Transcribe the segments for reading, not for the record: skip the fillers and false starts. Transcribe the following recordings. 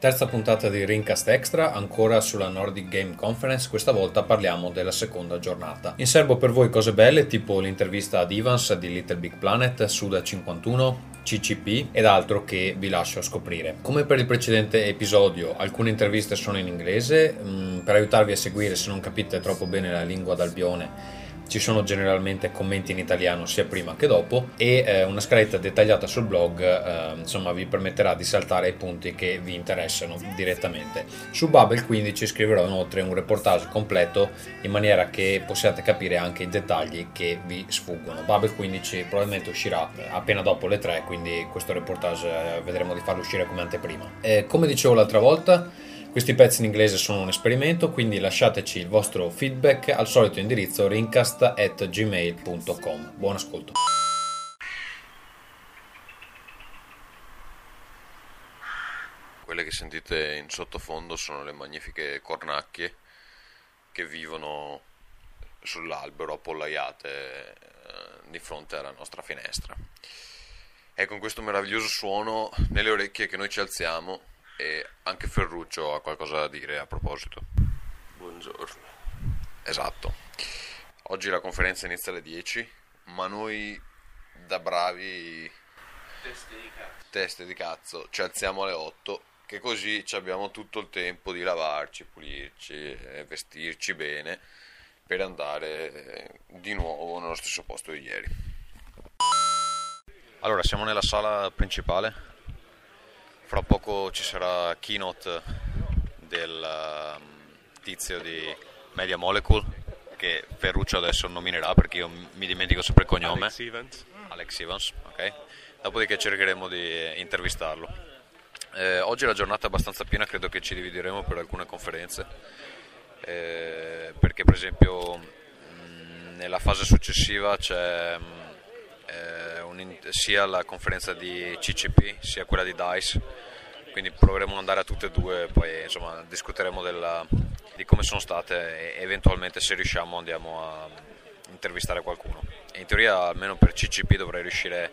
Terza puntata di Rinkast Extra, ancora sulla Nordic Game Conference, questa volta parliamo della seconda giornata. In serbo per voi cose belle, tipo l'intervista ad Evans di Little Big Planet, Suda 51, CCP ed altro che vi lascio scoprire. Come per il precedente episodio, alcune interviste sono in inglese, per aiutarvi a seguire se non capite troppo bene la lingua d'Albione. Ci sono generalmente commenti in italiano sia prima che dopo e una scaletta dettagliata sul blog insomma vi permetterà di saltare i punti che vi interessano direttamente. Su Bubble 15 scriverò inoltre un reportage completo in maniera che possiate capire anche i dettagli che vi sfuggono. Bubble 15 probabilmente uscirà appena dopo le 3, quindi questo reportage vedremo di farlo uscire come anteprima. Come dicevo l'altra volta, questi pezzi in inglese sono un esperimento, quindi lasciateci il vostro feedback al solito indirizzo rinkast@gmail.com. Buon ascolto. Quelle che sentite in sottofondo sono le magnifiche cornacchie che vivono sull'albero appollaiate di fronte alla nostra finestra. E con questo meraviglioso suono nelle orecchie che noi ci alziamo. E anche Ferruccio ha qualcosa da dire a proposito. Buongiorno. Esatto. Oggi la conferenza inizia alle 10, ma noi da bravi teste di cazzo ci alziamo alle 8, che così abbiamo tutto il tempo di lavarci, pulirci, vestirci bene per andare di nuovo nello stesso posto di ieri. Allora, siamo nella sala principale. Fra poco ci sarà keynote del tizio di Media Molecule, che Ferruccio adesso nominerà perché io mi dimentico sempre il cognome. Alex Evans, ok. Dopodiché cercheremo di intervistarlo. Oggi la giornata è abbastanza piena, credo che ci divideremo per alcune conferenze, perché per esempio nella fase successiva c'è sia la conferenza di CCP sia quella di DICE, quindi proveremo ad andare a tutte e due, poi insomma discuteremo di come sono state e eventualmente, se riusciamo, andiamo a intervistare qualcuno. In teoria, almeno per CCP, dovrei riuscire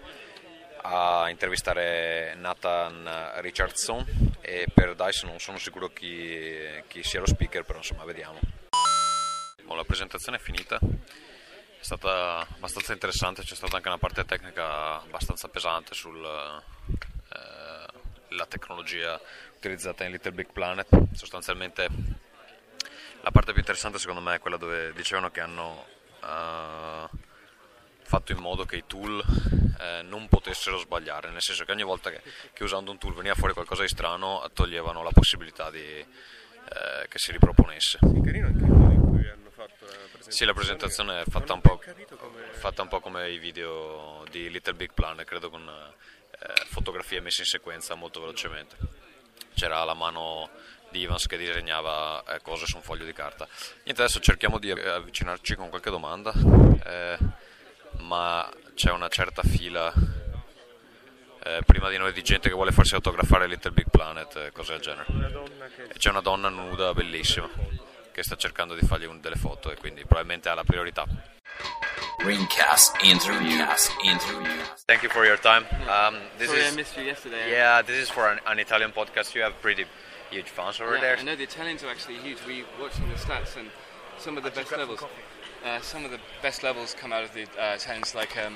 a intervistare Nathan Richardson, e per DICE non sono sicuro chi sia lo speaker, però insomma vediamo. Bon, la presentazione è finita. È stata abbastanza interessante, c'è stata anche una parte tecnica abbastanza pesante sulla tecnologia utilizzata in Little Big Planet. Sostanzialmente la parte più interessante secondo me è quella dove dicevano che hanno fatto in modo che i tool non potessero sbagliare, nel senso che ogni volta che usando un tool veniva fuori qualcosa di strano, toglievano la possibilità che si riproponesse. Carino anche il cui hanno fatto sì, la presentazione è fatta un po' come i video di Little Big Planet, credo, con fotografie messe in sequenza molto velocemente. C'era la mano di Evans che disegnava cose su un foglio di carta. Niente, adesso cerchiamo di avvicinarci con qualche domanda, ma c'è una certa fila prima di noi di gente che vuole farsi autografare Little Big Planet, cose del genere. E c'è una donna nuda bellissima che sta cercando di fargli delle foto e quindi probabilmente ha la priorità. Rinkast interview. Thank you for your time. Sorry, I missed you yesterday. Yeah, this is for an Italian podcast. You have pretty huge fans over there. I know the Italians are actually huge. We watching the stats and some of the best levels come out of the Italians. Like I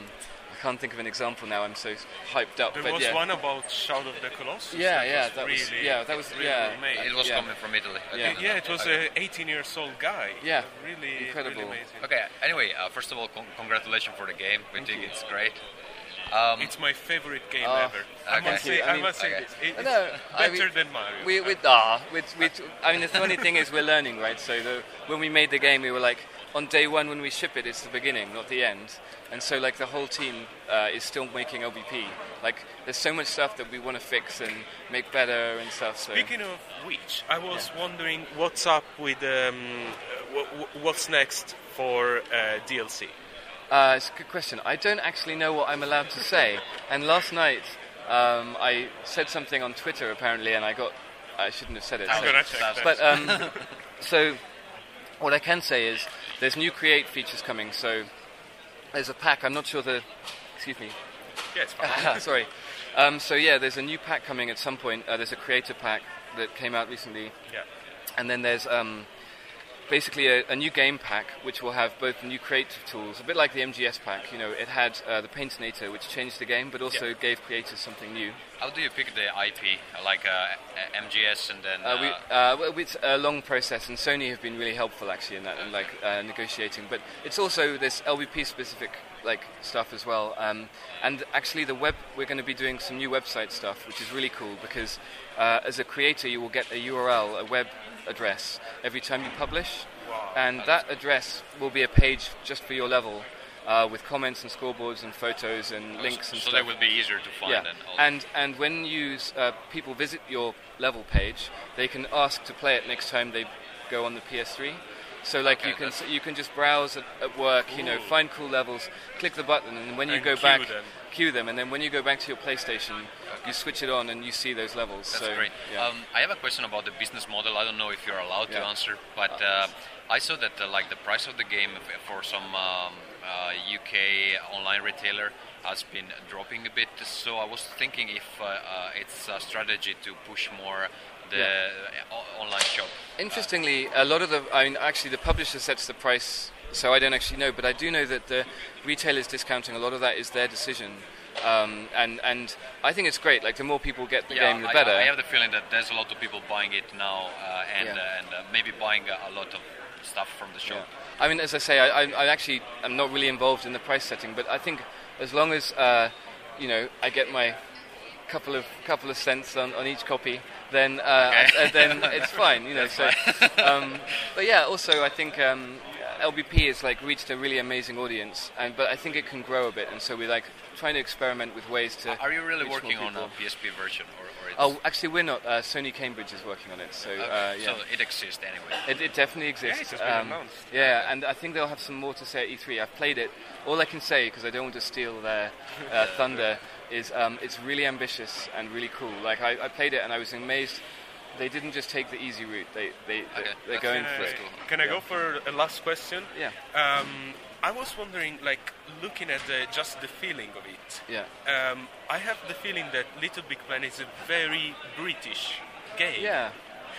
can't think of an example now. I'm so hyped up. There was one about Shadow of the Colossus. That was really amazing. It was coming from Italy. It was an 18-year-old guy. Yeah, really incredible. Really amazing. Okay. Anyway, first of all, congratulations for the game. We think it's great. It's my favorite game ever. I must say, it's better than Mario. I mean, the funny thing is we're learning, right? So when we made the game, we were like, on day one when we ship it, it's the beginning, not the end. And so, like, the whole team is still making LBP. Like, there's so much stuff that we want to fix and make better and stuff. So. Speaking of which, I was wondering what's up with what's next for DLC. It's a good question. I don't actually know what I'm allowed to say. And last night, I said something on Twitter apparently, and I shouldn't have said it. So what I can say is there's new create features coming. So there's a pack. I'm not sure the. Excuse me. Yeah, it's fine. Sorry. There's a new pack coming at some point. There's a creator pack that came out recently. Yeah. And then there's basically a new game pack, which will have both new creative tools, a bit like the MGS pack. You know, it had the Paintinator, which changed the game, but also gave creators something new. How do you pick the IP, like MGS, and then? It's a long process, and Sony have been really helpful actually in that, and like negotiating. But it's also this LVP specific like stuff as well. And actually, the web, we're going to be doing some new website stuff, which is really cool because as a creator, you will get a URL, a web address every time you publish, and that address will be a page just for your level with comments and scoreboards and photos and links and stuff. So that will be easier to find. Yeah. And when you people visit your level page, they can ask to play it next time they go on the PS3. So like you can just browse at work, you know, find cool levels, click the button, and when you go back, queue them, and then when you go back to your PlayStation, you switch it on and you see those levels. That's great. Yeah. I have a question about the business model. I don't know if you're allowed to answer, but I saw that like the price of the game for some UK online retailer has been dropping a bit. So I was thinking if it's a strategy to push more the online shop. Interestingly, a lot of the publisher sets the price, so I don't actually know, but I do know that the retailers discounting, a lot of that is their decision. And I think it's great. Like the more people get the game, the better. I have the feeling that there's a lot of people buying it now, and maybe buying a lot of stuff from the shop. Yeah. I mean, as I say, I actually am not really involved in the price setting, but I think as long as you know, I get my couple of cents on each copy, then then it's fine, you know. So, but yeah, also I think LBP has like reached a really amazing audience, but I think it can grow a bit, and so we're like trying to experiment with ways to. Are you really working on a PSP version, or? Actually, we're not. Sony Cambridge is working on it, so so it exists anyway. It definitely exists. Yeah, it's been announced. Yeah, and I think they'll have some more to say at E3. I've played it. All I can say, because I don't want to steal their thunder, is it's really ambitious and really cool. Like I played it and I was amazed. They didn't just take the easy route. They're going for it. Can I go for a last question? Yeah. I was wondering, like, looking at just the feeling of it. Yeah. I have the feeling that Little Big Planet is a very British game. Yeah.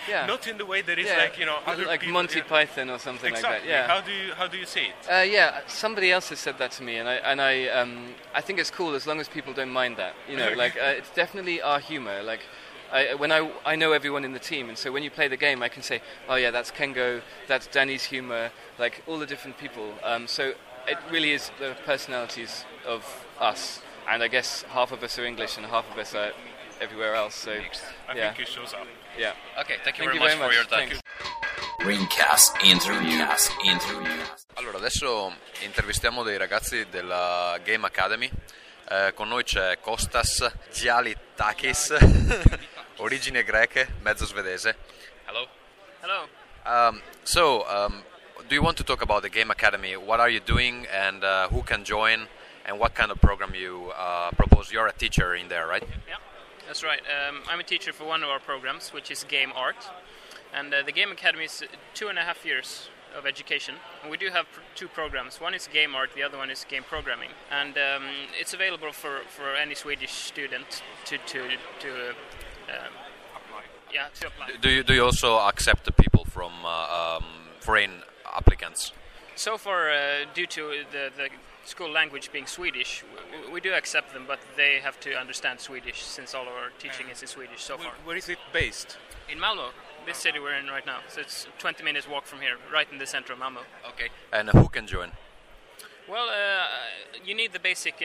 Yeah. Not in the way that it's like, you know, other like people, Monty Python or something like that. Yeah. How do you see it? Yeah. Somebody else has said that to me, and I think it's cool as long as people don't mind that. You know, like it's definitely our humor. Like. I know everyone in the team, and so when you play the game, I can say, oh yeah, that's Kengo, that's Danny's humor, like all the different people. So it really is the personalities of us, and I guess half of us are English and half of us are everywhere else. So I think it shows up. Yeah. Okay, thank you very much for your time. Rinkast interview. Allora, adesso intervistiamo dei ragazzi della Game Academy. Con noi c'è Kostas Gialitakis, origine greche, mezzo svedese. Hello. So, do you want to talk about the Game Academy? What are you doing, and who can join, and what kind of program you propose? You're a teacher in there, right? Yeah, that's right. I'm a teacher for one of our programs, which is game art, and the Game Academy is 2.5 years of education, and we do have two programs. One is game art, the other one is game programming, and it's available for any Swedish student to apply. Do you also accept the people from foreign applicants? So far, due to the school language being Swedish, we do accept them, but they have to understand Swedish, since all of our teaching is in Swedish so far. Where is it based? In Malmö. This city we're in right now, so it's 20 minutes walk from here, right in the center of Malmö. Okay, and who can join? Well, you need the basic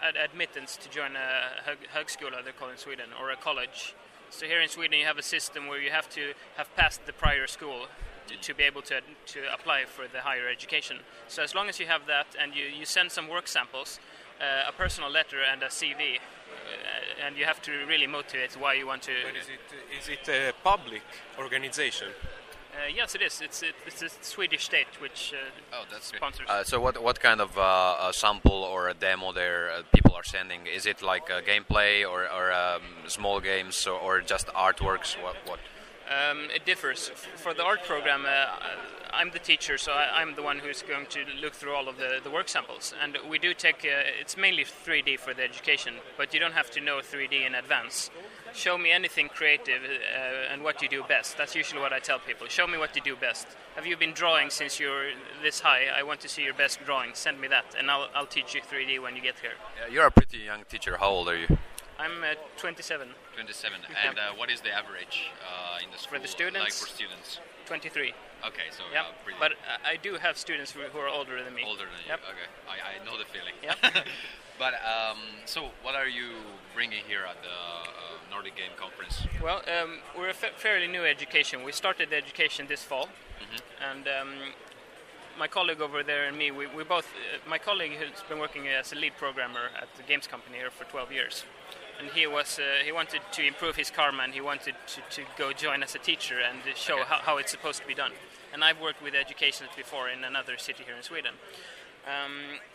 admittance to join a högskola, they call it in Sweden, or a college. So here in Sweden you have a system where you have to have passed the prior school to be able to apply for the higher education. So as long as you have that, and you send some work samples, a personal letter and a CV, and you have to really motivate why you want to. But is it a public organization? Yes, it is. It's a Swedish state which sponsors. So what kind of a sample or a demo there people are sending? Is it like a gameplay or small games or just artworks? What? It differs. For the art program, I'm the teacher, so I'm the one who's going to look through all of the work samples. And we do take, it's mainly 3D for the education, but you don't have to know 3D in advance. Show me anything creative and what you do best. That's usually what I tell people. Show me what you do best. Have you been drawing since you're this high? I want to see your best drawing. Send me that, and I'll teach you 3D when you get here. Yeah, you're a pretty young teacher. How old are you? I'm 27. 27. And what is the average in the school? For the students? Like for students? 23. Okay, so yep. But I do have students who are older than me. Older than you? Yep. Okay. I know the feeling. Yep. But so what are you bringing here at the Nordic Game Conference? Well, we're a fairly new education. We started the education this fall. Mm-hmm. And my colleague over there and me, we both... my colleague has been working as a lead programmer at the games company here for 12 years. And he was he wanted to improve his karma, and he wanted to go join as a teacher and show how it's supposed to be done. And I've worked with education before in another city here in Sweden.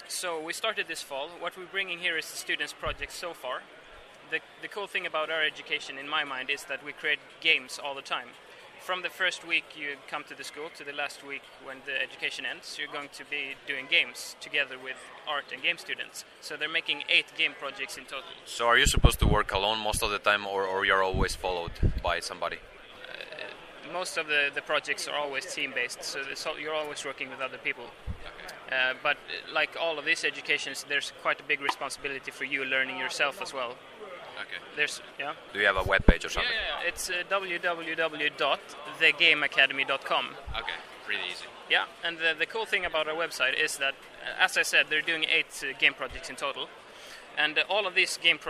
So we started this fall. What we're bringing here is the students' projects so far. The cool thing about our education, in my mind, is that we create games all the time. From the first week you come to the school to the last week when the education ends, you're going to be doing games together with art and game students. So they're making 8 game projects in total. So are you supposed to work alone most of the time, or you're always followed by somebody? Most of the projects are always team-based, so you're always working with other people. Okay. But like all of these educations, there's quite a big responsibility for you learning yourself as well. Okay. Do you have a web page or something? Yeah. It's www.thegameacademy.com. Okay, pretty easy. Yeah, and the cool thing about our website is that, as I said, they're doing 8 game projects in total, and all of these games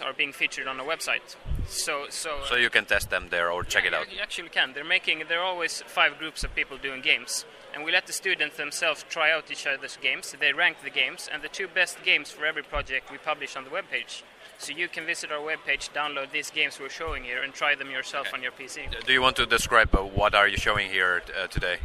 are being featured on our website. So you can test them there or check it out. You actually can. There are always 5 groups of people doing games, and we let the students themselves try out each other's games. They rank the games, and the 2 best games for every project we publish on the web page. So you can visit our webpage, download these games we're showing here, and try them yourself on your PC. Do you want to describe what are you showing here today?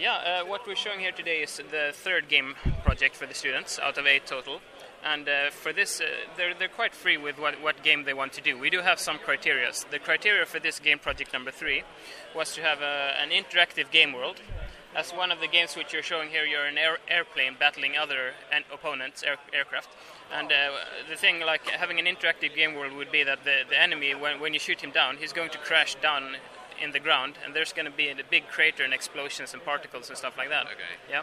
Yeah, what we're showing here today is the 3rd game project for the students, out of 8 total. And for this, they're quite free with what game they want to do. We do have some criteria. The criteria for this game project number 3 was to have an interactive game world. As one of the games which you're showing here, you're an airplane battling other opponents' aircraft. And the thing, like having an interactive game world, would be that the enemy, when you shoot him down, he's going to crash down in the ground, and there's going to be a big crater and explosions and particles and stuff like that. Okay. Yeah.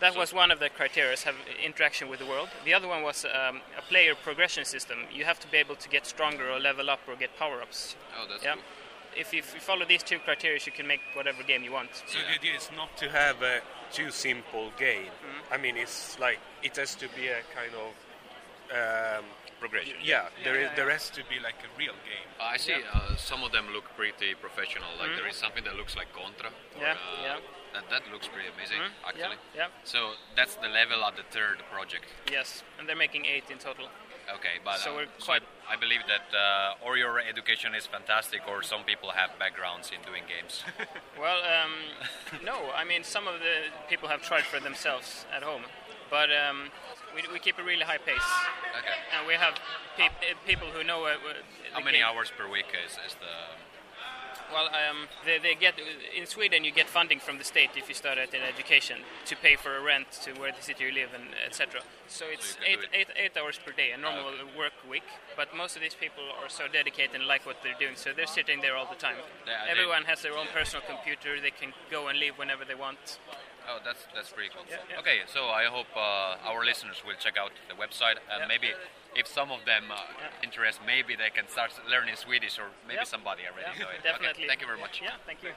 That was one of the criteria, have interaction with the world. The other one was a player progression system. You have to be able to get stronger or level up or get power-ups. Oh, that's cool. If you follow these 2 criteria, you can make whatever game you want. So the idea is not to have a too simple game. Mm-hmm. I mean, it's like it has to be a kind of progression. There has to be like a real game. I see. Yeah. Some of them look pretty professional. Like there is something that looks like Contra. Or, That looks pretty amazing, actually. Yeah. So that's the level at the 3rd project. Yes, and they're making 8 in total. Okay, but so we're quite. So I believe that or your education is fantastic, or some people have backgrounds in doing games. Well, no, I mean some of the people have tried for themselves at home, but we keep a really high pace. Okay. And we have people who know. How many hours per week is the? Well, they get in Sweden. You get funding from the state if you start at an education to pay for a rent to where the city you live and etc. So it's eight hours per day, a normal work week. But most of these people are so dedicated and like what they're doing, so they're sitting there all the time. Everyone has their own personal computer. They can go and leave whenever they want. Oh, that's pretty cool. Yeah, yeah. Okay, so I hope our listeners will check out the website, and maybe if some of them interest, maybe they can start learning Swedish, or maybe somebody already know it. Definitely. Okay, thank you very much. Yeah, thank you.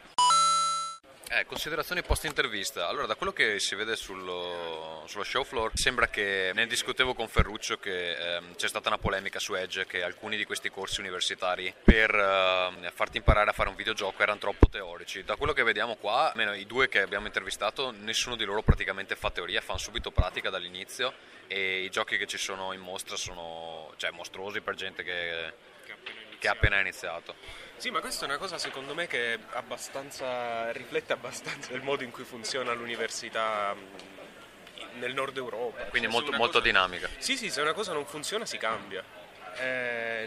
Considerazioni post-intervista. Allora, da quello che si vede sullo show floor, sembra che, ne discutevo con Ferruccio, che c'è stata una polemica su Edge, che alcuni di questi corsi universitari per farti imparare a fare un videogioco erano troppo teorici. Da quello che vediamo qua, almeno i 2 che abbiamo intervistato, nessuno di loro praticamente fa teoria, fanno subito pratica dall'inizio, e i giochi che ci sono in mostra sono mostruosi per gente che ha appena iniziato. Sì, ma questa è una cosa secondo me che riflette abbastanza il modo in cui funziona l'università nel nord Europa. Quindi molto dinamica. Sì, se una cosa non funziona si cambia.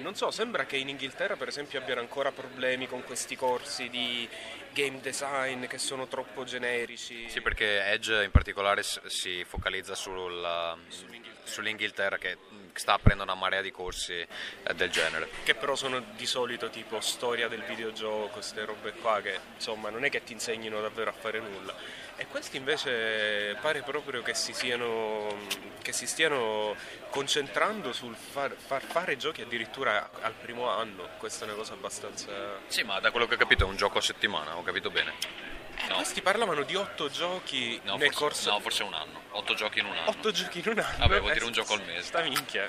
non so, sembra che in Inghilterra per esempio abbiano ancora problemi con questi corsi di game design che sono troppo generici. Sì, perché Edge in particolare si focalizza sull'Inghilterra che sta aprendo una marea di corsi del genere, che però sono di solito tipo storia del videogioco, queste robe qua che insomma non è che ti insegnino davvero a fare nulla, e questi invece pare proprio che si stiano concentrando sul far fare giochi addirittura al primo anno. Questa è una cosa abbastanza... Sì, ma da quello che ho capito è un gioco a settimana, ho capito bene? No. Questi parlavano di 8 giochi, no, nel corso... No, forse un anno, 8 giochi in un anno. 8 giochi in un anno? Vabbè, vuol dire un gioco al mese. Sta minchia.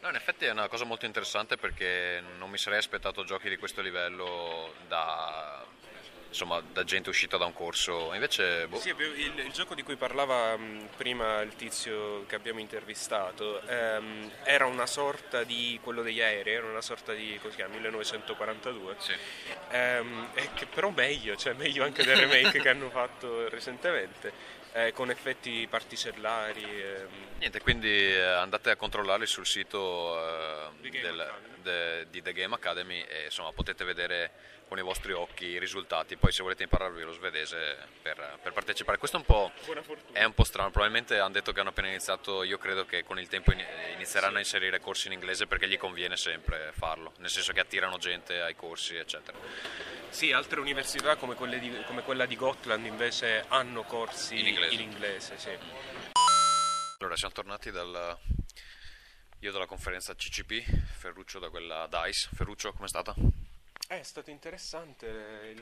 No, in effetti è una cosa molto interessante perché non mi sarei aspettato giochi di questo livello da gente uscita da un corso, invece... Boh. Sì, il gioco di cui parlava prima il tizio che abbiamo intervistato era una sorta di... quello degli aerei, era una sorta di... così, 1942. Sì. Che però meglio anche del remake che hanno fatto recentemente. Con effetti particellari. Niente, quindi andate a controllarli sul sito di The Game Academy e insomma potete vedere con i vostri occhi i risultati. Poi se volete impararvi lo svedese per partecipare, questo è un po' strano. Probabilmente hanno detto che hanno appena iniziato. Io credo che con il tempo inizieranno a inserire corsi in inglese perché gli conviene sempre farlo, nel senso che attirano gente ai corsi eccetera. Sì, altre università come quella di Gotland invece hanno corsi in inglese, sì. Allora, siamo tornati dalla conferenza CCP, Ferruccio da quella DICE. Ferruccio, com'è stata? È stato interessante,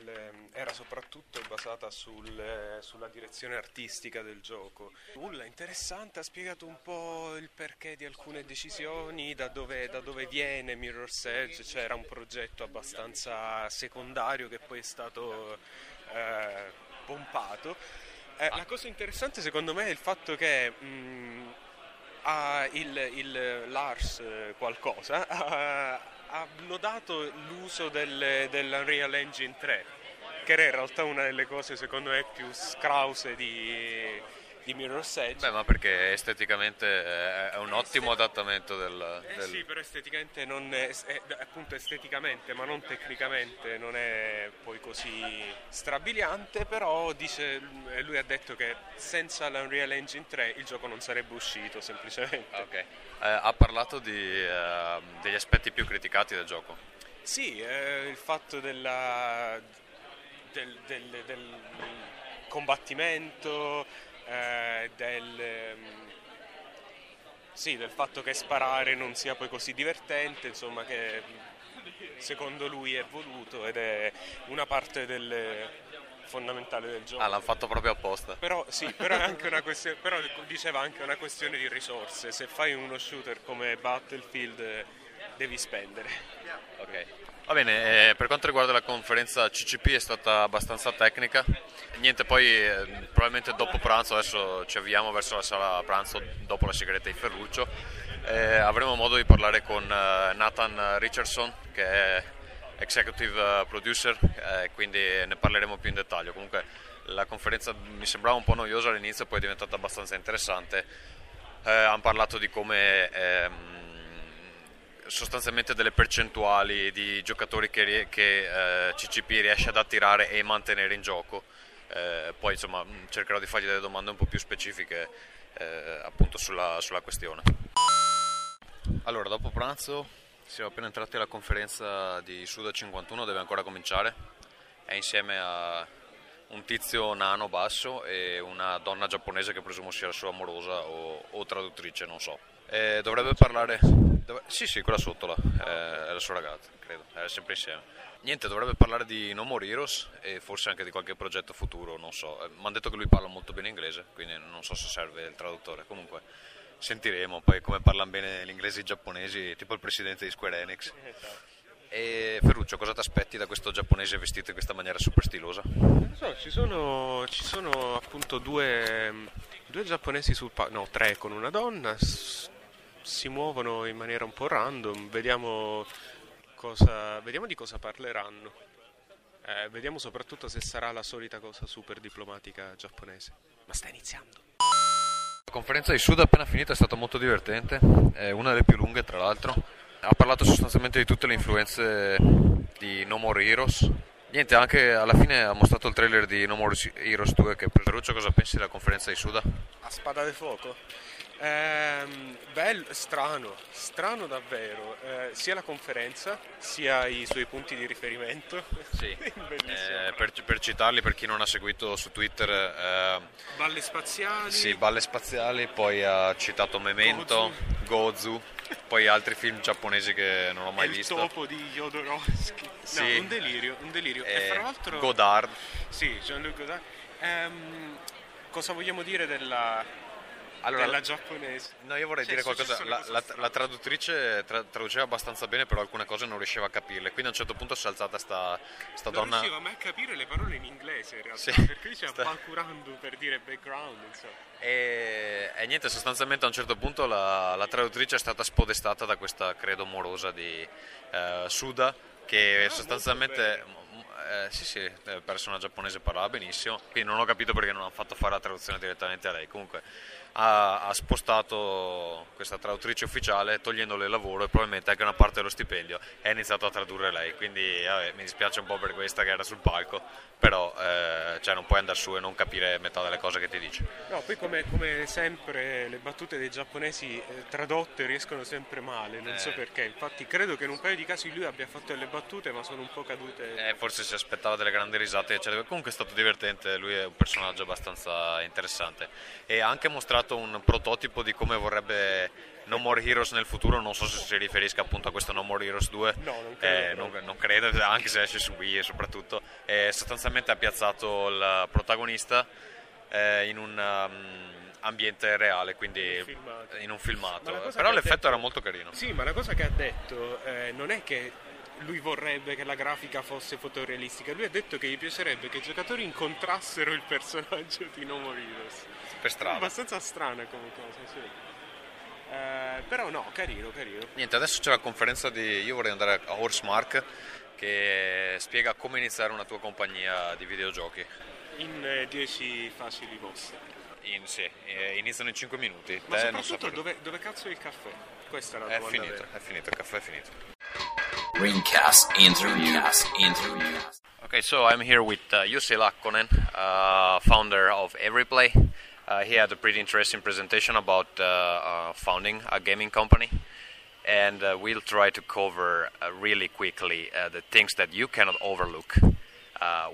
era soprattutto basata sulla direzione artistica del gioco. Nulla, interessante, ha spiegato un po' il perché di alcune decisioni, da dove viene Mirror's Edge, cioè era un progetto abbastanza secondario che poi è stato pompato. La cosa interessante secondo me è il fatto che Lars qualcosa ha lodato l'uso dell'Unreal Engine 3, che era in realtà una delle cose secondo me più scrause di Mirror's Edge. Beh, ma perché esteticamente è un ottimo adattamento del... Sì, però esteticamente non è appunto esteticamente, ma non tecnicamente non è poi così strabiliante, però lui ha detto che senza l'Unreal Engine 3 il gioco non sarebbe uscito, semplicemente. Okay. Ha parlato degli aspetti più criticati del gioco. Sì, il fatto del combattimento, del fatto che sparare non sia poi così divertente, insomma, che secondo lui è voluto ed è una parte fondamentale del gioco. L'hanno fatto proprio apposta. Però sì, però è anche una questione, però diceva anche una questione di risorse. Se fai uno shooter come Battlefield devi spendere. Ok. Va bene, per quanto riguarda la conferenza CCP è stata abbastanza tecnica, niente, poi probabilmente dopo pranzo, adesso ci avviamo verso la sala pranzo dopo la sigaretta di Ferruccio, avremo modo di parlare con Nathan Richardson che è executive producer, quindi ne parleremo più in dettaglio. Comunque la conferenza mi sembrava un po' noiosa all'inizio, poi è diventata abbastanza interessante, hanno parlato di come... sostanzialmente delle percentuali di giocatori che CCP riesce ad attirare e mantenere in gioco, poi insomma cercherò di fargli delle domande un po' più specifiche appunto sulla questione. Allora, dopo pranzo siamo appena entrati alla conferenza di Suda 51, deve ancora cominciare, è insieme a un tizio nano basso e una donna giapponese che presumo sia la sua amorosa o traduttrice, non so. Dovrebbe parlare... Sì, quella sotto là, è la sua ragazza, credo, è sempre insieme. Niente, dovrebbe parlare di No More Heroes e forse anche di qualche progetto futuro, non so. Mi hanno detto che lui parla molto bene inglese, quindi non so se serve il traduttore. Comunque, sentiremo poi come parlano bene l'inglese e i giapponesi, tipo il presidente di Square Enix. E Ferruccio, cosa ti aspetti da questo giapponese vestito in questa maniera super stilosa? Non so, ci sono appunto due giapponesi tre con una donna... Si muovono in maniera un po' random, vediamo di cosa parleranno, vediamo soprattutto se sarà la solita cosa super diplomatica giapponese. Ma sta iniziando. La conferenza di Suda appena finita è stata molto divertente, è una delle più lunghe tra l'altro, ha parlato sostanzialmente di tutte le influenze di No More Heroes. Niente, anche alla fine ha mostrato il trailer di No More Heroes 2. Che Ferruccio, cosa pensi della conferenza di Suda? A spada di fuoco? Bello, strano davvero, sia la conferenza sia i suoi punti di riferimento. Sì. Per citarli, per chi non ha seguito su Twitter, Balle spaziali. Sì, Balle spaziali, poi ha citato Memento, Gozu, poi altri film giapponesi che non ho mai visto. Il topo di Jodorowsky. Sì. No, un delirio. E fra l'altro Godard. Sì, Jean Luc Godard. Cosa vogliamo dire della giapponese? No, io vorrei dire qualcosa. La traduttrice traduceva abbastanza bene, però alcune cose non riusciva a capirle, quindi a un certo punto si è alzata sta non donna. Non riusciva mai a capire le parole in inglese, in realtà, sì, perché diceva background per dire background, insomma. E niente, sostanzialmente a un certo punto la traduttrice è stata spodestata da questa, credo, morosa di Suda, che sostanzialmente... Sì, persona giapponese, parlava benissimo, quindi non ho capito perché non hanno fatto fare la traduzione direttamente a lei. Comunque ha spostato questa traduttrice ufficiale, togliendole il lavoro e probabilmente anche una parte dello stipendio, e ha iniziato a tradurre lei, quindi mi dispiace un po' per questa che era sul palco, però non puoi andare su e non capire metà delle cose che ti dice. No, poi come sempre le battute dei giapponesi tradotte riescono sempre male, non so perché. Infatti credo che in un paio di casi lui abbia fatto delle battute, ma sono un po' cadute. Forse si aspettava delle grandi risate, eccetera. Comunque è stato divertente, lui è un personaggio abbastanza interessante, e ha anche mostrato un prototipo di come vorrebbe No More Heroes nel futuro. Non so se si riferisca appunto a questo No More Heroes 2. No, non credo, anche se esce su Wii, e soprattutto sostanzialmente ha piazzato il protagonista in un ambiente reale, quindi in un filmato. Però l'effetto era molto carino. Sì, ma la cosa che ha detto non è che lui vorrebbe che la grafica fosse fotorealistica, lui ha detto che gli piacerebbe che i giocatori incontrassero il personaggio di No More Heroes per strada. È abbastanza strana come cosa, sì. Però no, carino. Niente, adesso c'è la conferenza io vorrei andare a Horsemark, che spiega come iniziare una tua compagnia di videogiochi in 10 facili mosse. Iniziano in 5 minuti. Ma soprattutto dove cazzo è il caffè? Questa è la domanda. È finito, il caffè è finito. Rinkast interview. Okay, so I'm here with Jussi Laakkonen, founder of Everyplay. He had a pretty interesting presentation about founding a gaming company, and we'll try to cover really quickly the things that you cannot overlook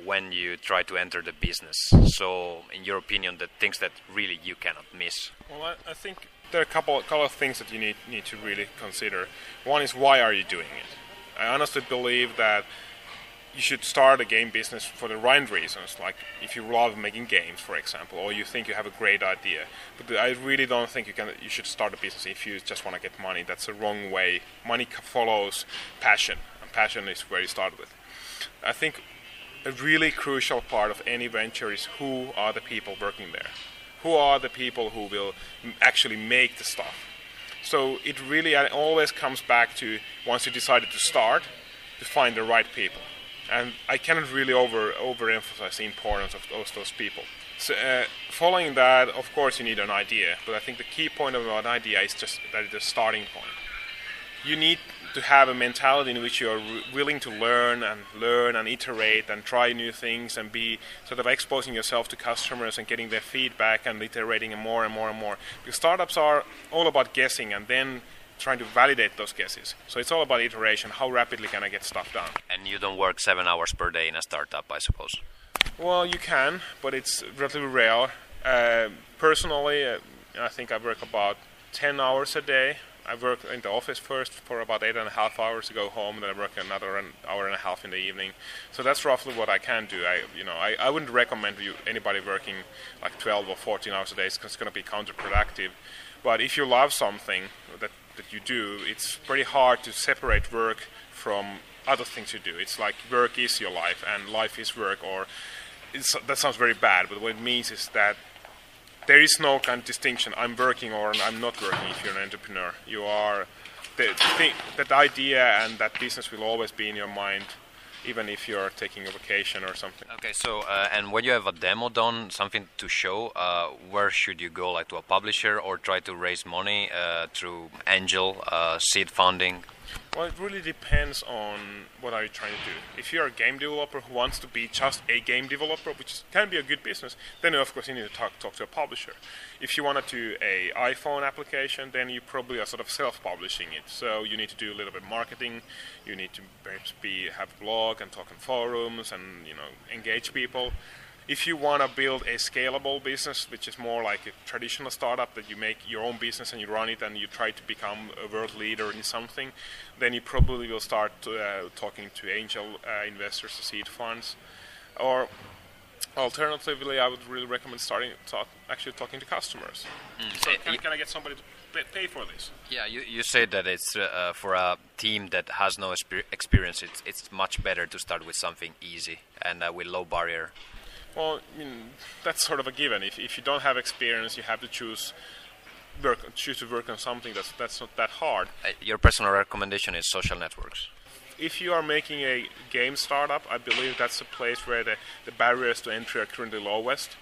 when you try to enter the business. So, in your opinion, the things that really you cannot miss. Well, I think there are a couple of things that you need to really consider. One is, why are you doing it? I honestly believe that you should start a game business for the right reasons, like if you love making games, for example, or you think you have a great idea. But I really don't think you should start a business if you just want to get money. That's the wrong way. Money follows passion, and passion is where you start with. I think a really crucial part of any venture is, who are the people working there? Who are the people who will actually make the stuff? So it really always comes back to, once you decided to start, to find the right people. And I cannot really overemphasize the importance of those people. So, following that, of course, you need an idea. But I think the key point of an idea is just that it's a starting point. You need to have a mentality in which you are willing to learn and iterate and try new things and be sort of exposing yourself to customers and getting their feedback and iterating more and more. Because startups are all about guessing and then trying to validate those guesses. So it's all about iteration. How rapidly can I get stuff done? And you don't work 7 hours per day in a startup, I suppose? Well, you can, but it's relatively rare. Personally, I think I work about 10 hours a day. I work in the office first for about 8.5 hours to go home, and then I work another hour and a half in the evening. So that's roughly what I can do. I wouldn't recommend anybody working like 12 or 14 hours a day. It's going to be counterproductive. But if you love something that you do, it's pretty hard to separate work from other things you do. It's like work is your life and life is work, or that sounds very bad, but what it means is that there is no kind of distinction. I'm working or I'm not working if you're an entrepreneur. You are that idea, and that business will always be in your mind, even if you're taking a vacation or something. Okay, so and when you have a demo done, something to show, where should you go? Like to a publisher, or try to raise money through angel seed funding? Well, it really depends on what are you trying to do. If you're a game developer who wants to be just a game developer, which can be a good business, then of course you need to talk to a publisher. If you want to do a iPhone application, then you probably are sort of self-publishing it. So you need to do a little bit of marketing, you need to perhaps have a blog and talk in forums and, you know, engage people. If you want to build a scalable business, which is more like a traditional startup that you make your own business and you run it and you try to become a world leader in something, then you probably will start talking to angel investors, to seed funds. Or alternatively, I would really recommend actually talking to customers. Mm. So can I get somebody to pay for this? Yeah, you said that it's for a team that has no experience, it's much better to start with something easy and with low barrier. Well, I mean, that's sort of a given. If you don't have experience, you have to choose to work on something that's not that hard. Your personal recommendation is social networks. If you are making a game startup, I believe that's a place where the barriers to entry are currently lowest.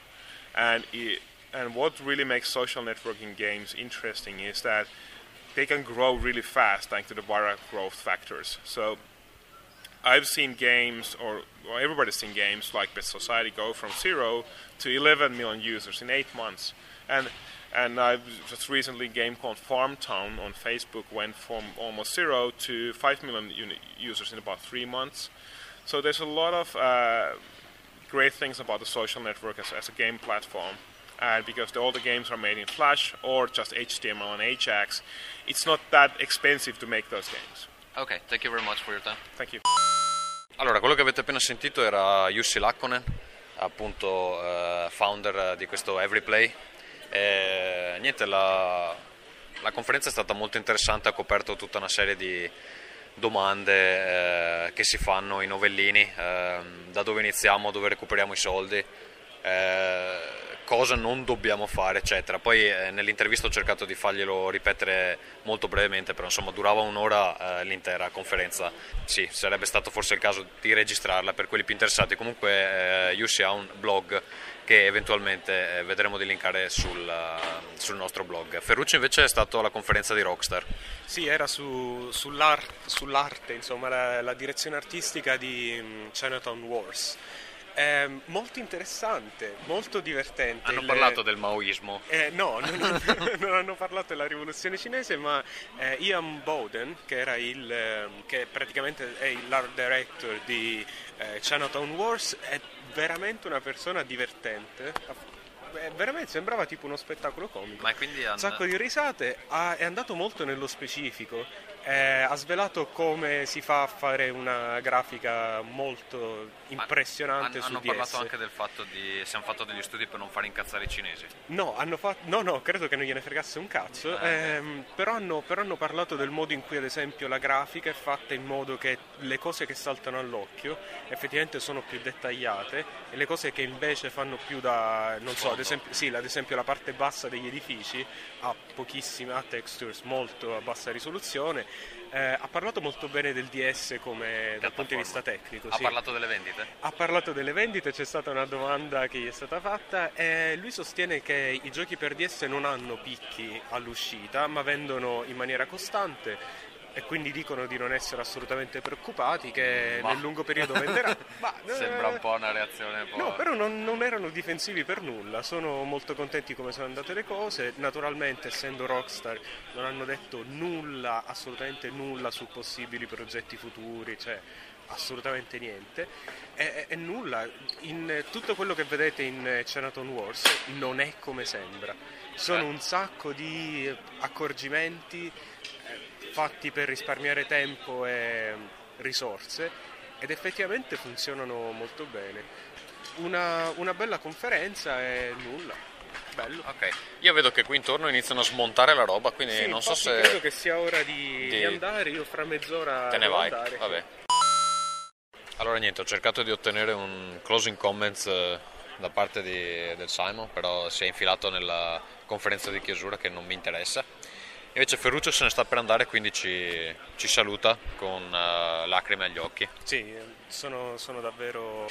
And what really makes social networking games interesting is that they can grow really fast thanks to the viral growth factors. So I've seen games, or everybody's seen games like Best Society go from 0 to 11 million users in 8 months. And I've just recently, a game called Farmtown on Facebook went from almost 0 to 5 million users in about 3 months. So there's a lot of great things about the social network as a game platform. And because all the games are made in Flash or just HTML and Ajax, it's not that expensive to make those games. Ok, thank you very much for your time. Thank you. Allora, quello che avete appena sentito era Jussi Laakkonen, appunto founder di questo Everyplay. E, niente, la conferenza è stata molto interessante, ha coperto tutta una serie di domande che si fanno, i novellini, da dove iniziamo, dove recuperiamo i soldi, cosa non dobbiamo fare, eccetera. Poi nell'intervista ho cercato di farglielo ripetere molto brevemente, però insomma durava un'ora l'intera conferenza. Sì, sarebbe stato forse il caso di registrarla per quelli più interessati. Comunque Jussi ha un blog che eventualmente vedremo di linkare sul nostro blog. Ferruccio invece è stato alla conferenza di Rockstar. Sì, era sull'arte, insomma la direzione artistica di Chinatown Wars. Molto interessante, molto divertente. Hanno parlato del maoismo? No, non hanno parlato della rivoluzione cinese, ma Ian Bowden, che praticamente è l'art director di Chinatown Wars, è veramente una persona divertente. Veramente sembrava tipo uno spettacolo comico. Ma quindi un sacco di risate. È andato molto nello specifico. Ha svelato come si fa a fare una grafica molto impressionante su DS. Hanno parlato anche del fatto se hanno fatto degli studi per non far incazzare i cinesi. No, no, credo che non gliene fregasse un cazzo. Però hanno parlato del modo in cui, ad esempio, la grafica è fatta in modo che le cose che saltano all'occhio effettivamente sono più dettagliate e le cose che invece fanno più da, non so, ad esempio la parte bassa degli edifici ha textures molto a bassa risoluzione. Ha parlato molto bene del DS come dal punto di vista tecnico. Sì. Ha parlato delle vendite? Ha parlato delle vendite, c'è stata una domanda che gli è stata fatta e lui sostiene che i giochi per DS non hanno picchi all'uscita ma vendono in maniera costante e quindi dicono di non essere assolutamente preoccupati che nel lungo periodo venderà. Sembra un po' una reazione un po'... No, però non erano difensivi per nulla, sono molto contenti come sono andate le cose. Naturalmente, essendo Rockstar, non hanno detto nulla, assolutamente nulla su possibili progetti futuri, cioè assolutamente niente. E nulla, in tutto quello che vedete in Chinatown Wars non è come sembra. Sono un sacco di accorgimenti fatti per risparmiare tempo e risorse ed effettivamente funzionano molto bene. Una bella conferenza e nulla. Bello. Ok, io vedo che qui intorno iniziano a smontare la roba, quindi sì, non so se... credo che sia ora di andare, io fra mezz'ora... Te ne vai, vabbè. Allora niente, ho cercato di ottenere un closing comments da parte del Simon, però si è infilato nella conferenza di chiusura che non mi interessa. Invece Ferruccio se ne sta per andare, quindi ci saluta con lacrime agli occhi. Sì, sono davvero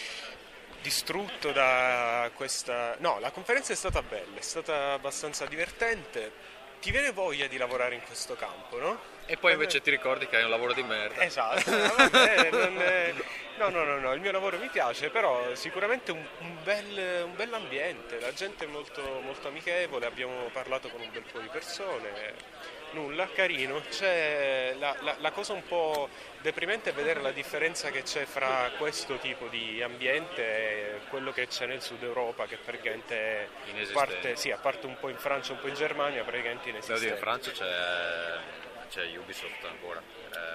distrutto da questa... No, la conferenza è stata bella, è stata abbastanza divertente. Ti viene voglia di lavorare in questo campo, no? E poi invece ti ricordi che hai un lavoro di merda. Esatto, vabbè, no, il mio lavoro mi piace, però sicuramente un bel ambiente, la gente è molto, molto amichevole, abbiamo parlato con un bel po' di persone. Nulla, carino, c'è la cosa un po' deprimente è vedere la differenza che c'è fra questo tipo di ambiente e quello che c'è nel sud Europa, che praticamente a parte un po' in Francia, un po' in Germania, praticamente inesistente. Devo dire, in Francia c'è Ubisoft ancora,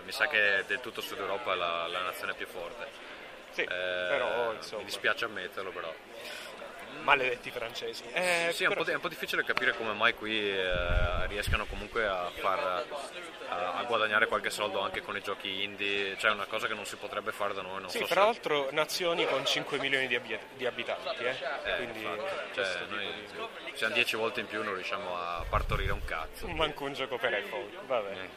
mi sa che del tutto sud Europa è la nazione più forte, sì, però insomma. Mi dispiace ammetterlo, però. Maledetti francesi. Sì, però... è un po' difficile capire come mai qui riescano comunque a guadagnare qualche soldo anche con i giochi indie, cioè una cosa che non si potrebbe fare da noi. Non sì, so tra se... l'altro nazioni con 5 milioni di abitanti, quindi infatti, cioè, noi di... siamo 10 volte in più, non riusciamo a partorire un cazzo. Manco un gioco per iPhone, vabbè.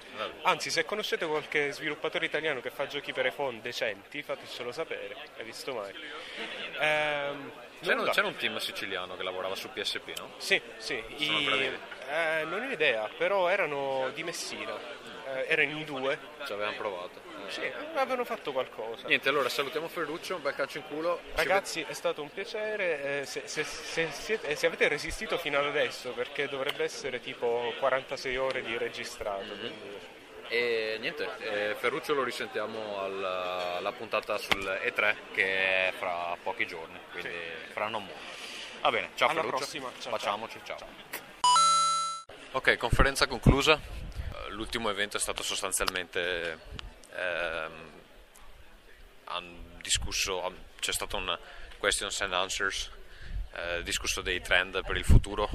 Anzi, se conoscete qualche sviluppatore italiano che fa giochi per iPhone decenti, fatecelo sapere, hai visto mai? C'era un team siciliano che lavorava su PSP, no? Sì. Non ho idea, però erano di Messina, erano in due. Ci avevano provato. Sì, avevano fatto qualcosa. Niente, allora salutiamo Ferruccio, un bel calcio in culo. Ragazzi, è stato un piacere. Se avete resistito fino ad adesso, perché dovrebbe essere tipo 46 ore di registrato. Quindi... E niente, Ferruccio lo risentiamo alla puntata sul E3, che è fra pochi giorni, quindi sì. Fra non molto. Va bene, ciao alla Ferruccio, prossima. Ciao, baciamoci, ciao. Ok, conferenza conclusa. L'ultimo evento è stato sostanzialmente discusso, c'è stato un questions and answers, discusso dei trend per il futuro,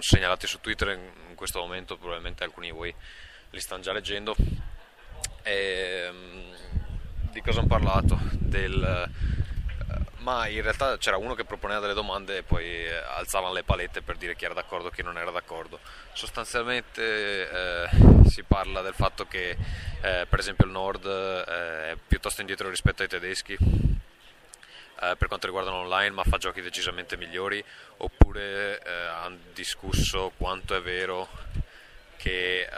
segnalati su Twitter in questo momento, probabilmente alcuni di voi li stanno già leggendo. E, di cosa hanno parlato? Ma in realtà c'era uno che proponeva delle domande e poi alzavano le palette per dire chi era d'accordo e chi non era d'accordo. Sostanzialmente si parla del fatto che per esempio il nord è piuttosto indietro rispetto ai tedeschi per quanto riguarda l'online, ma fa giochi decisamente migliori, oppure hanno discusso quanto è vero che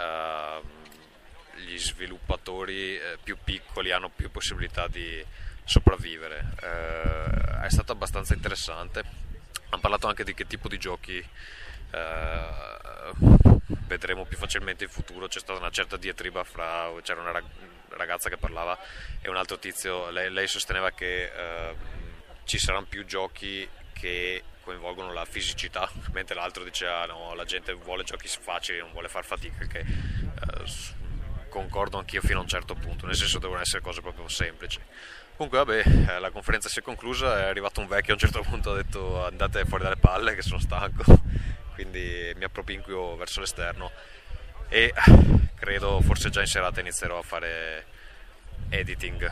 gli sviluppatori più piccoli hanno più possibilità di sopravvivere. È stato abbastanza interessante. Hanno parlato anche di che tipo di giochi vedremo più facilmente in futuro. C'è stata una certa diatriba c'era una ragazza che parlava e un altro tizio, lei sosteneva che ci saranno più giochi che coinvolgono la fisicità, mentre l'altro diceva no, la gente vuole giochi facili, non vuole far fatica, che concordo anch'io fino a un certo punto, nel senso devono essere cose proprio semplici. Comunque vabbè, la conferenza si è conclusa, è arrivato un vecchio a un certo punto, ha detto andate fuori dalle palle che sono stanco, quindi mi appropinquio verso l'esterno e credo forse già in serata inizierò a fare editing,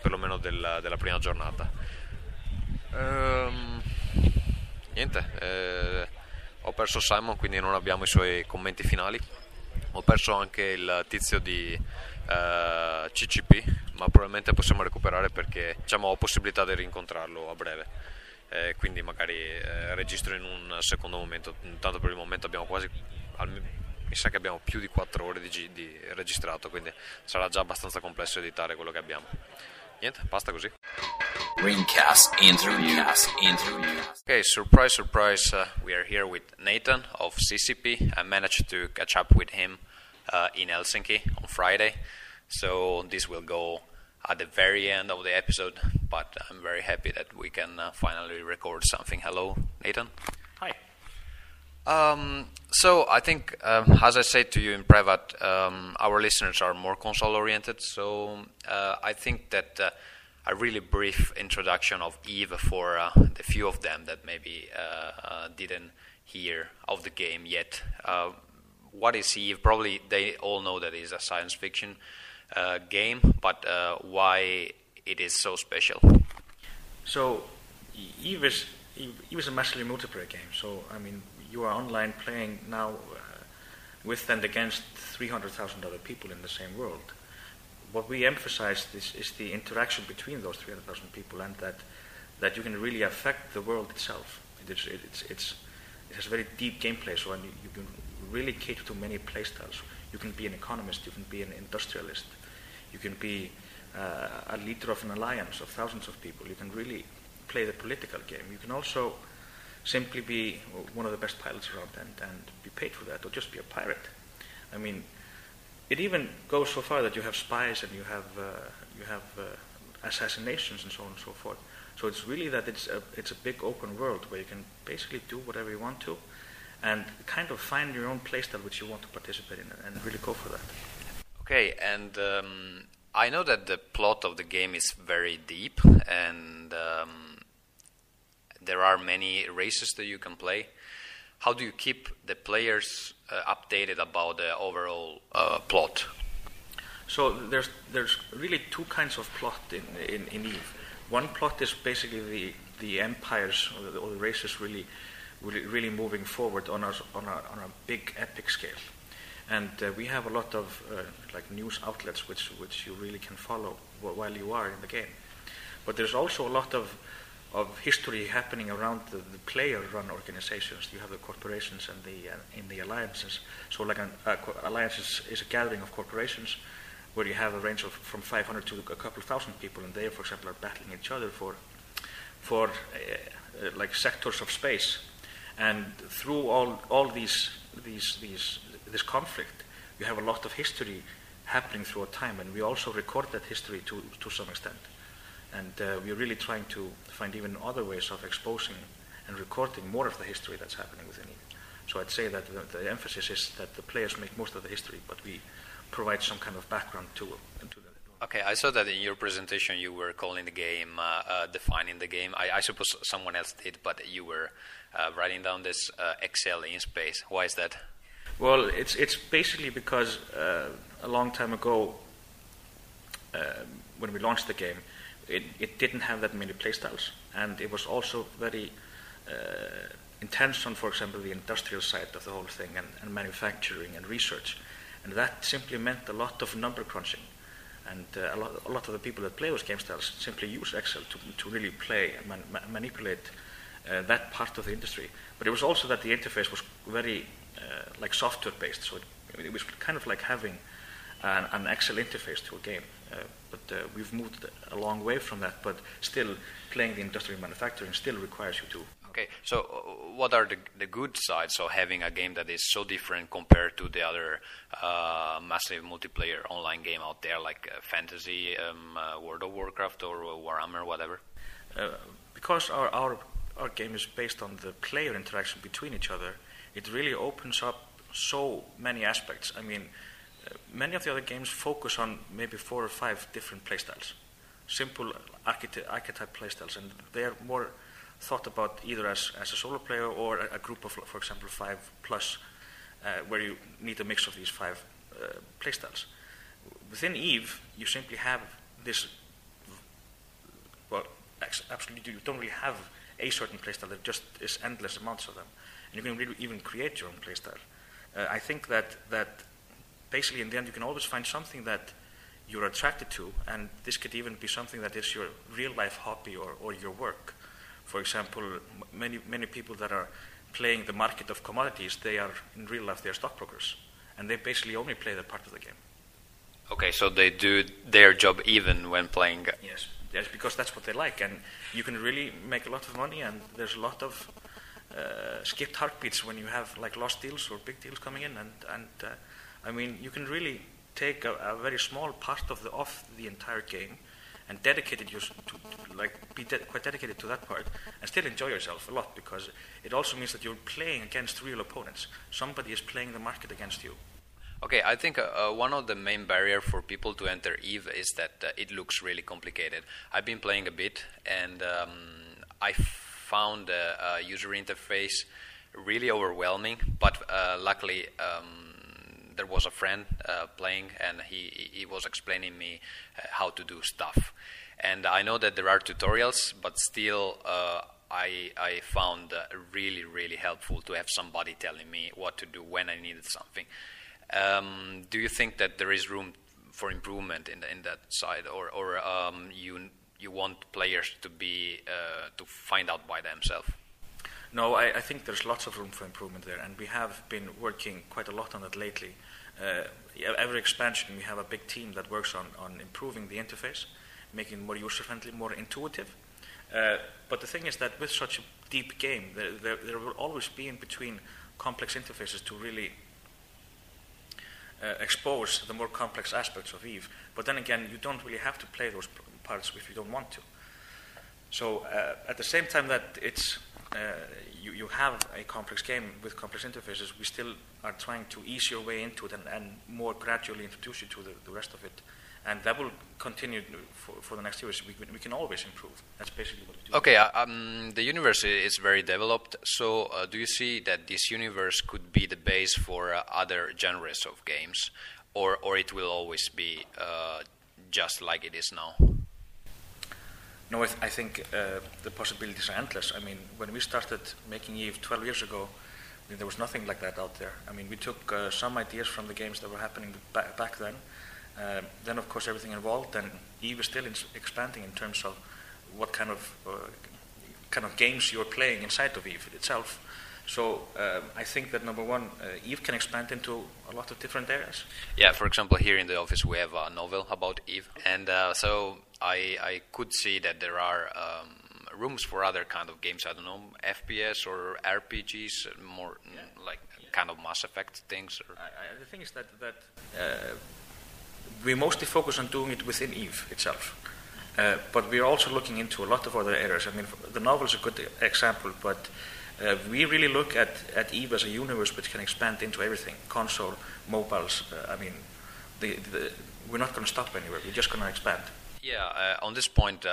perlomeno della prima giornata. Niente, ho perso Simon, quindi non abbiamo i suoi commenti finali. Ho perso anche il tizio di CCP, ma probabilmente possiamo recuperare perché diciamo, ho possibilità di rincontrarlo a breve, quindi magari registro in un secondo momento. Intanto per il momento abbiamo mi sa che abbiamo più di 4 ore di registrato, quindi sarà già abbastanza complesso editare quello che abbiamo. Niente, basta così. Rinkast interview. Okay, surprise. We are here with Nathan of CCP. I managed to catch up with him in Helsinki on Friday. So this will go at the very end of the episode, but I'm very happy that we can finally record something. Hello, Nathan. Hi. So I think, as I said to you in private, our listeners are more console-oriented. So I think that... a really brief introduction of Eve for the few of them that maybe didn't hear of the game yet. What is Eve? Probably they all know that it's a science fiction game, but why it is so special? So Eve is a massively multiplayer game. So I mean, you are online playing now with and against 300,000 other people in the same world. What we emphasized is the interaction between those 300,000 people, and that you can really affect the world itself. It has very deep gameplay, so and you can really cater to many playstyles. You can be an economist, you can be an industrialist, you can be a leader of an alliance of thousands of people, you can really play the political game. You can also simply be one of the best pilots around and be paid for that, or just be a pirate. I mean, it even goes so far that you have spies and you have assassinations and so on and so forth. So it's really that it's a big open world where you can basically do whatever you want to and kind of find your own playstyle which you want to participate in and really go for that. Okay, and I know that the plot of the game is very deep and there are many races that you can play. How do you keep the players updated about the overall plot? So there's really two kinds of plot in Eve. One plot is basically the empires or the races really moving forward on a big epic scale, and we have a lot of like news outlets which you really can follow while you are in the game. But there's also a lot of history happening around the player-run organizations. You have the corporations and the alliances. So like an alliance is a gathering of corporations where you have a range of from 500 to a couple of thousand people, and they, for example, are battling each other for like sectors of space. And through all this conflict, you have a lot of history happening through a time, and we also record that history to some extent. And we're really trying to find even other ways of exposing and recording more of the history that's happening within it. So I'd say that the emphasis is that the players make most of the history, but we provide some kind of background to them. Okay, I saw that in your presentation you were calling the game, defining the game. I suppose someone else did, but you were writing down this Excel in space. Why is that? Well, it's basically because a long time ago, when we launched the game, it didn't have that many playstyles, and it was also very intense on, for example, the industrial side of the whole thing, and manufacturing and research, and that simply meant a lot of number crunching, and a lot of the people that play those game styles simply use Excel to really play and manipulate that part of the industry. But it was also that the interface was very like software based, so it was kind of like having an Excel interface to a game. But we've moved a long way from that, but still playing the industrial manufacturing still requires you to. Okay, so what are the good sides of having a game that is so different compared to the other massive multiplayer online game out there, like Fantasy, World of Warcraft, or Warhammer, whatever? Because our game is based on the player interaction between each other, it really opens up so many aspects. I mean, many of the other games focus on maybe 4 or 5 different playstyles, simple archetype playstyles, and they are more thought about either as a solo player or a group of, for example, 5+, where you need a mix of these 5 playstyles. Within Eve, you simply have this. Well, absolutely, you don't really have a certain playstyle. There just is endless amounts of them, and you can really even create your own playstyle. I think that. Basically, in the end, you can always find something that you're attracted to, and this could even be something that is your real-life hobby or your work. For example, many people that are playing the market of commodities, they are, in real life, they are stockbrokers, and they basically only play that part of the game. Okay, so they do their job even when playing. Yes, because that's what they like, and you can really make a lot of money, and there's a lot of skipped heartbeats when you have like lost deals or big deals coming in, and I mean, you can really take a very small part of the entire game and dedicate it quite dedicated to that part, and still enjoy yourself a lot, because it also means that you're playing against real opponents. Somebody is playing the market against you. Okay, I think one of the main barriers for people to enter Eve is that it looks really complicated. I've been playing a bit, and I found the user interface really overwhelming, but luckily there was a friend playing, and he was explaining me how to do stuff. And I know that there are tutorials, but still I found really, really helpful to have somebody telling me what to do when I needed something. Do you think that there is room for improvement in that side, or you want players to find out by themselves? No, I think there's lots of room for improvement there, and we have been working quite a lot on that lately. Every expansion, we have a big team that works on improving the interface, making it more user-friendly, more intuitive. But the thing is that with such a deep game, there will always be in between complex interfaces to really expose the more complex aspects of Eve. But then again, you don't really have to play those parts if you don't want to. So at the same time that it's you have a complex game with complex interfaces, we still are trying to ease your way into it and more gradually introduce you to the rest of it. And that will continue for the next years. We can always improve. That's basically what we do. Okay, the universe is very developed. So do you see that this universe could be the base for other genres of games? Or it will always be just like it is now? No, I think the possibilities are endless. I mean, when we started making Eve 12 years ago, I mean, there was nothing like that out there. I mean, we took some ideas from the games that were happening back then. Then, of course, everything evolved, and Eve is still expanding in terms of what kind of games you're playing inside of Eve itself. So I think that, number one, Eve can expand into a lot of different areas. Yeah, for example, here in the office we have a novel about Eve, and so I could see that there are rooms for other kind of games. I don't know, FPS or RPGs, more kind of Mass Effect things. Or the thing is that we mostly focus on doing it within Eve itself, but we are also looking into a lot of other areas. I mean, the novel is a good example, but we really look at Eve as a universe which can expand into everything: console, mobiles. I mean, we're not going to stop anywhere. We're just going to expand. Yeah. On this point,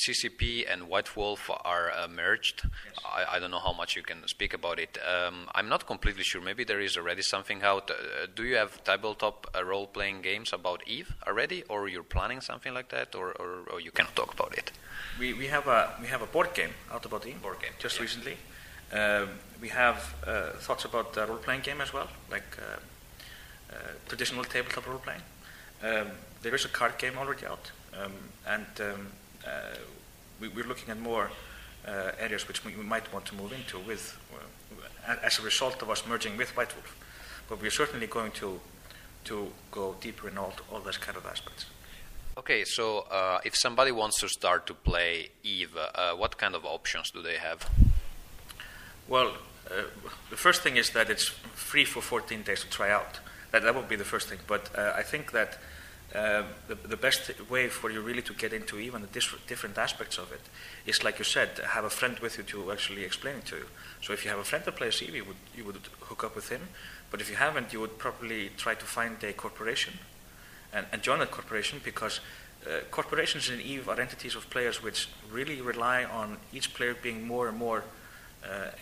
CCP and White Wolf are merged. Yes. I don't know how much you can speak about it. I'm not completely sure. Maybe there is already something out. Do you have tabletop role-playing games about Eve already, or you're planning something like that, or you cannot talk about it? We have a board game out about Eve. Board game just recently. We have thoughts about the role-playing game as well, like traditional tabletop role-playing. There is a card game already out, we're looking at more areas which we might want to move into with, as a result of us merging with White Wolf. But we're certainly going to go deeper in all those kind of aspects. Okay, so if somebody wants to start to play Eve, what kind of options do they have? Well, the first thing is that it's free for 14 days to try out. That would be the first thing. But I think that the best way for you really to get into even the different aspects of it is, like you said, have a friend with you to actually explain it to you. So if you have a friend that plays Eve, you would hook up with him. But if you haven't, you would probably try to find a corporation and join that corporation, because corporations in Eve are entities of players which really rely on each player being more and more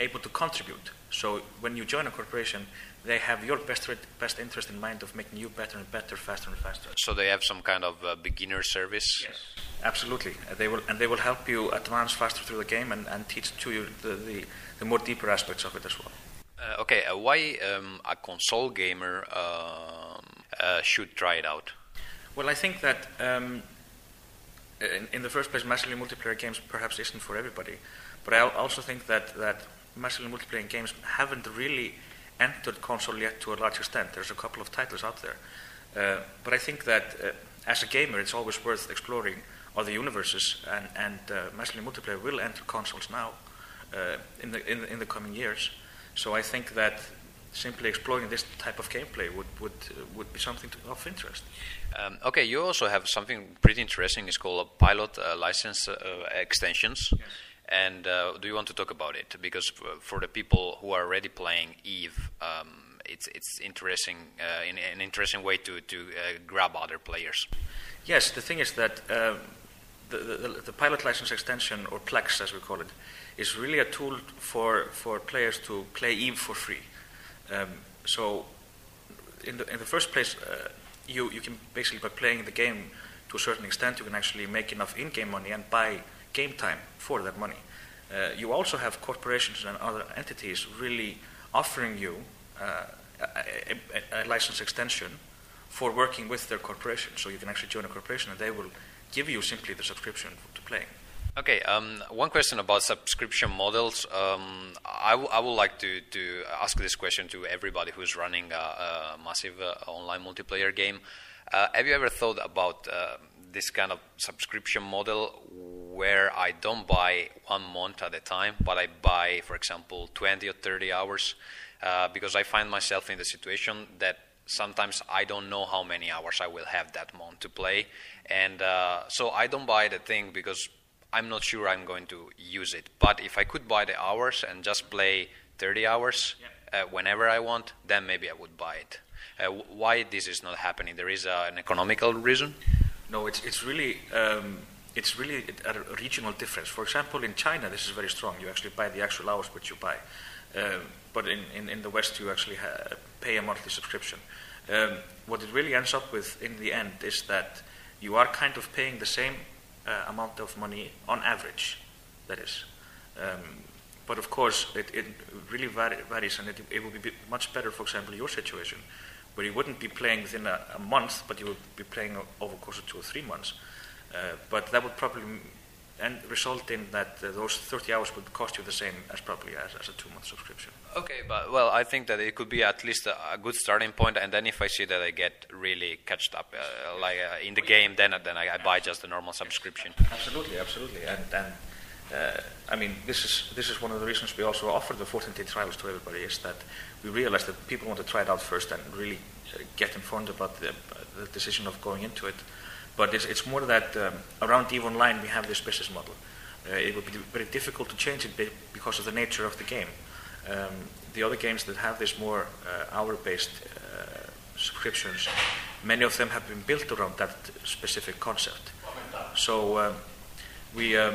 able to contribute. So when you join a corporation, they have your best interest in mind of making you better and better, faster and faster. So they have some kind of beginner service? Yes, absolutely. They will help you advance faster through the game and teach to you the more deeper aspects of it as well. Why a console gamer should try it out? Well, I think that in the first place, massively multiplayer games perhaps isn't for everybody. But I also think that massively multiplayer games haven't really entered console yet to a large extent. There's a couple of titles out there. But I think that as a gamer, it's always worth exploring other universes, and massively multiplayer will enter consoles now in the coming years. So I think that simply exploring this type of gameplay would be something of interest. You also have something pretty interesting. It's called a pilot license extensions. Yes. And do you want to talk about it? Because for the people who are already playing Eve, it's interesting, in an interesting way to grab other players. Yes, the thing is that the pilot license extension, or Plex as we call it, is really a tool for players to play Eve for free. So in the first place, you can basically, by playing the game to a certain extent, you can actually make enough in-game money and buy game time for that money. You also have corporations and other entities really offering you a license extension for working with their corporation. So you can actually join a corporation and they will give you simply the subscription to playing. Okay, one question about subscription models. I would like to ask this question to everybody who's running a massive online multiplayer game. Have you ever thought about this kind of subscription model where I don't buy 1 month at a time, but I buy, for example, 20 or 30 hours? Because I find myself in the situation that sometimes I don't know how many hours I will have that month to play. And so I don't buy the thing because I'm not sure I'm going to use it. But if I could buy the hours and just play 30 hours whenever I want, then maybe I would buy it. Why this is not happening? There is an economical reason? No, it's really a regional difference. For example, in China, this is very strong. You actually buy the actual hours which you buy. But in the West, you actually pay a monthly subscription. What it really ends up with in the end is that you are kind of paying the same amount of money on average, that is. But of course, it really varies, and it would be much better, for example, your situation, where you wouldn't be playing within a month, but you would be playing over the course of 2 or 3 months. But that would probably result in that those 30 hours would cost you the same as probably as a 2-month subscription. Okay, but well, I think that it could be at least a good starting point, and then if I see that I get really catched up in the game, then I buy just the normal subscription. Absolutely, absolutely. And I mean, this is one of the reasons we also offer the 14-day trials to everybody, is that we realize that people want to try it out first and really get informed about the decision of going into it. But it's more that around EVE Online we have this business model. It would be very difficult to change it because of the nature of the game. The other games that have this more hour-based subscriptions, many of them have been built around that specific concept. So we're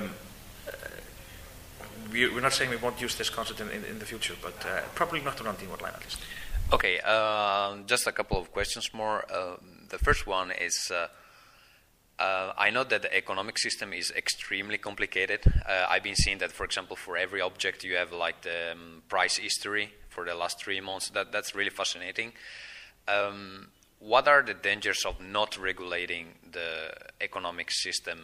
not saying we won't use this concept in the future, but probably not around the online at least. Okay, just a couple of questions more. The first one is, I know that the economic system is extremely complicated. I've been seeing that, for example, for every object you have like the price history for the last 3 months. That's really fascinating. What are the dangers of not regulating the economic system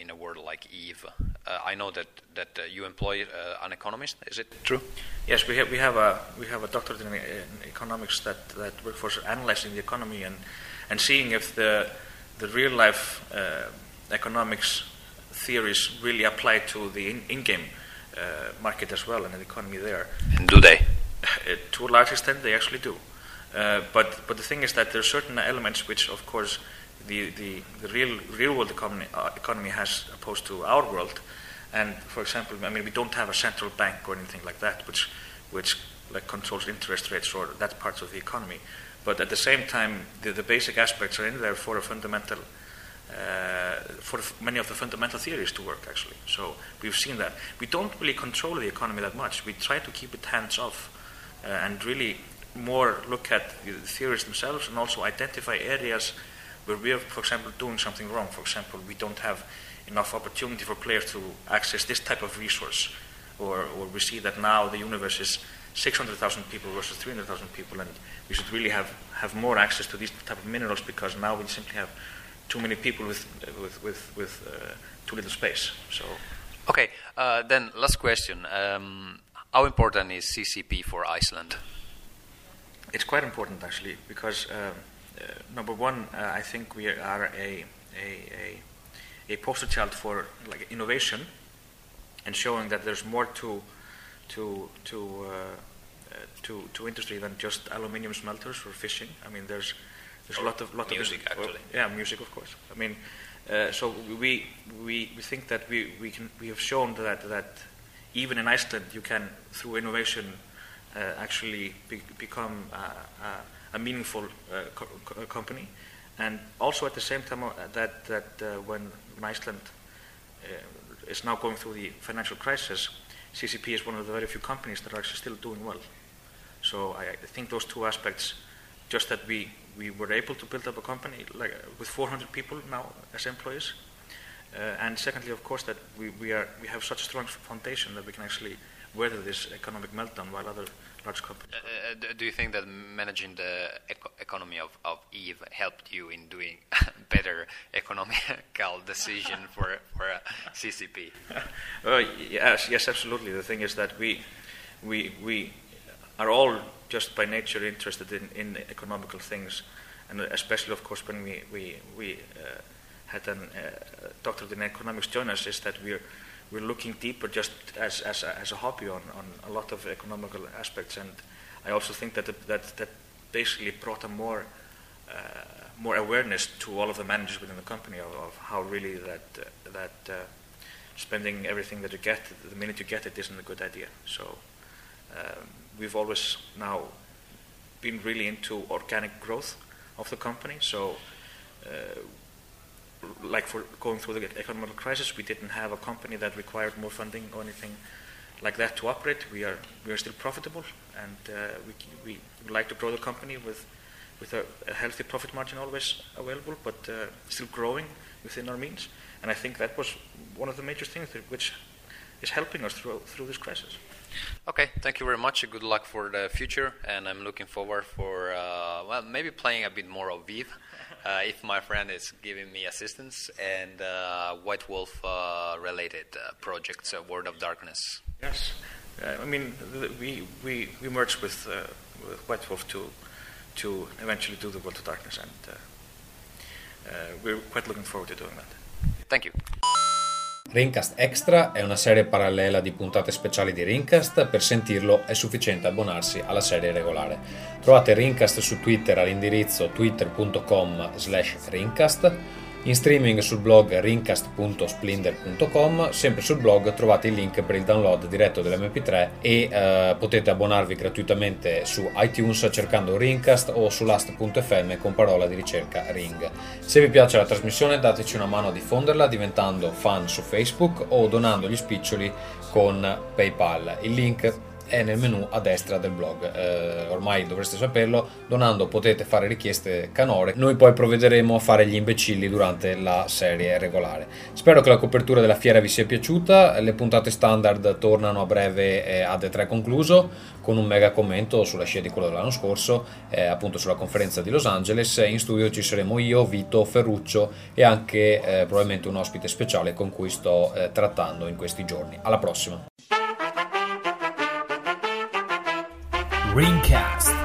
in a world like EVE? I know that you employ an economist. Is it true? Yes, we have a doctorate in economics that works for analyzing the economy and seeing if the real life economics theories really apply to the in-game market as well and the economy there. And do they? To a large extent, they actually do. But the thing is that there are certain elements which, of course, the real world economy has opposed to our world. And for example, I mean, we don't have a central bank or anything like that, which like controls interest rates or that part of the economy. But at the same time, the basic aspects are in there for many of the fundamental theories to work actually. So we've seen that we don't really control the economy that much. We try to keep it hands off and really more look at the theories themselves and also identify areas where we are, for example, doing something wrong. For example, we don't have enough opportunity for players to access this type of resource, or we see that now the universe is 600,000 people versus 300,000 people, and we should really have more access to these type of minerals because now we simply have too many people with too little space. So, okay, then last question: how important is CCP for Iceland? It's quite important actually because number one, I think we are a poster child for like innovation and showing that there's more to industry than just aluminium smelters or fishing. I mean, there's a lot of music actually. Yeah, music of course. I mean, so we think that we have shown that even in Iceland you can through innovation. Actually become a meaningful company, and also at the same time that when Iceland is now going through the financial crisis, CCP is one of the very few companies that are actually still doing well. So I think those two aspects, just that we were able to build up a company like with 400 people now as employees, and secondly, of course, that we have such a strong foundation that we can actually weather this economic meltdown while other large companies... do you think that managing the economy of Eve helped you in doing better economical decision for CCP? Yes, absolutely. The thing is that we are all just by nature interested in economical things, and especially, of course, when we had a doctorate in economics join us, is that we're looking deeper just as a hobby on a lot of economical aspects. And I also think that basically brought a more awareness to all of the managers within the company of how really that spending everything that you get the minute you get it isn't a good idea. So we've always now been really into organic growth of the company. So like for going through the economic crisis, we didn't have a company that required more funding or anything like that to operate. We are still profitable, and we would like to grow the company with a healthy profit margin always available, but still growing within our means. And I think that was one of the major things which is helping us through this crisis. Okay, thank you very much. Good luck for the future, and I'm looking forward for maybe playing a bit more of Eve if my friend is giving me assistance, and White Wolf related projects, World of Darkness. Yes, I mean we merged with White Wolf to eventually do the World of Darkness, and we're quite looking forward to doing that. Thank you. Rinkast Extra è una serie parallela di puntate speciali di Rinkast. Per sentirlo è sufficiente abbonarsi alla serie regolare. Trovate Rinkast su Twitter all'indirizzo twitter.com/Rinkast, in streaming sul blog rinkast.splinder.com. sempre sul blog trovate il link per il download diretto dell'MP3 e potete abbonarvi gratuitamente su iTunes cercando Rinkast o su last.fm con parola di ricerca Ring. Se vi piace la trasmissione dateci una mano a diffonderla diventando fan su Facebook o donando gli spiccioli con PayPal. Il link è nel menu a destra del blog, ormai dovreste saperlo. Donando potete fare richieste canore, noi poi provvederemo a fare gli imbecilli durante la serie regolare. Spero che la copertura della fiera vi sia piaciuta. Le puntate standard tornano a breve ad E3 concluso, con un mega commento sulla scia di quello dell'anno scorso, appunto sulla conferenza di Los Angeles. In studio ci saremo io, Vito, Ferruccio e anche probabilmente un ospite speciale con cui sto trattando in questi giorni. Alla prossima. Rinkast.